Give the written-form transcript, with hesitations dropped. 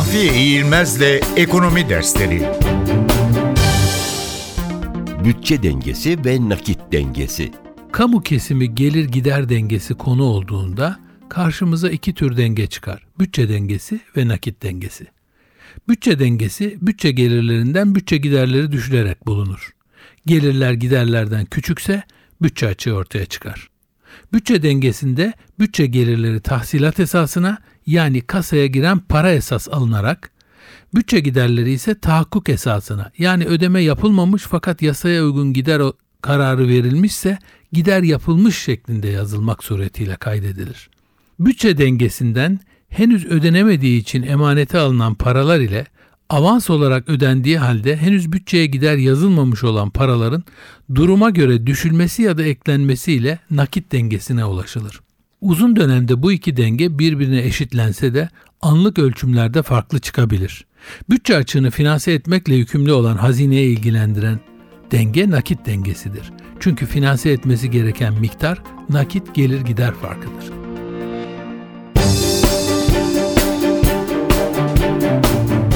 Mahfi Eğilmez'le ekonomi dersleri. Bütçe dengesi ve nakit dengesi. Kamu kesimi gelir gider dengesi konu olduğunda karşımıza iki tür denge çıkar: bütçe dengesi ve nakit dengesi. Bütçe dengesi, bütçe gelirlerinden bütçe giderleri düşülerek bulunur. Gelirler giderlerden küçükse bütçe açığı ortaya çıkar. Bütçe dengesinde bütçe gelirleri tahsilat esasına, yani kasaya giren para esas alınarak, bütçe giderleri ise tahakkuk esasına, yani ödeme yapılmamış fakat yasaya uygun gider kararı verilmişse gider yapılmış şeklinde yazılmak suretiyle kaydedilir. Bütçe dengesinden henüz ödenemediği için emanete alınan paralar ile avans olarak ödendiği halde henüz bütçeye gider yazılmamış olan paraların duruma göre düşülmesi ya da eklenmesiyle nakit dengesine ulaşılır. Uzun dönemde bu iki denge birbirine eşitlense de anlık ölçümlerde farklı çıkabilir. Bütçe açığını finanse etmekle yükümlü olan hazineye ilgilendiren denge nakit dengesidir. Çünkü finanse etmesi gereken miktar nakit gelir gider farkıdır.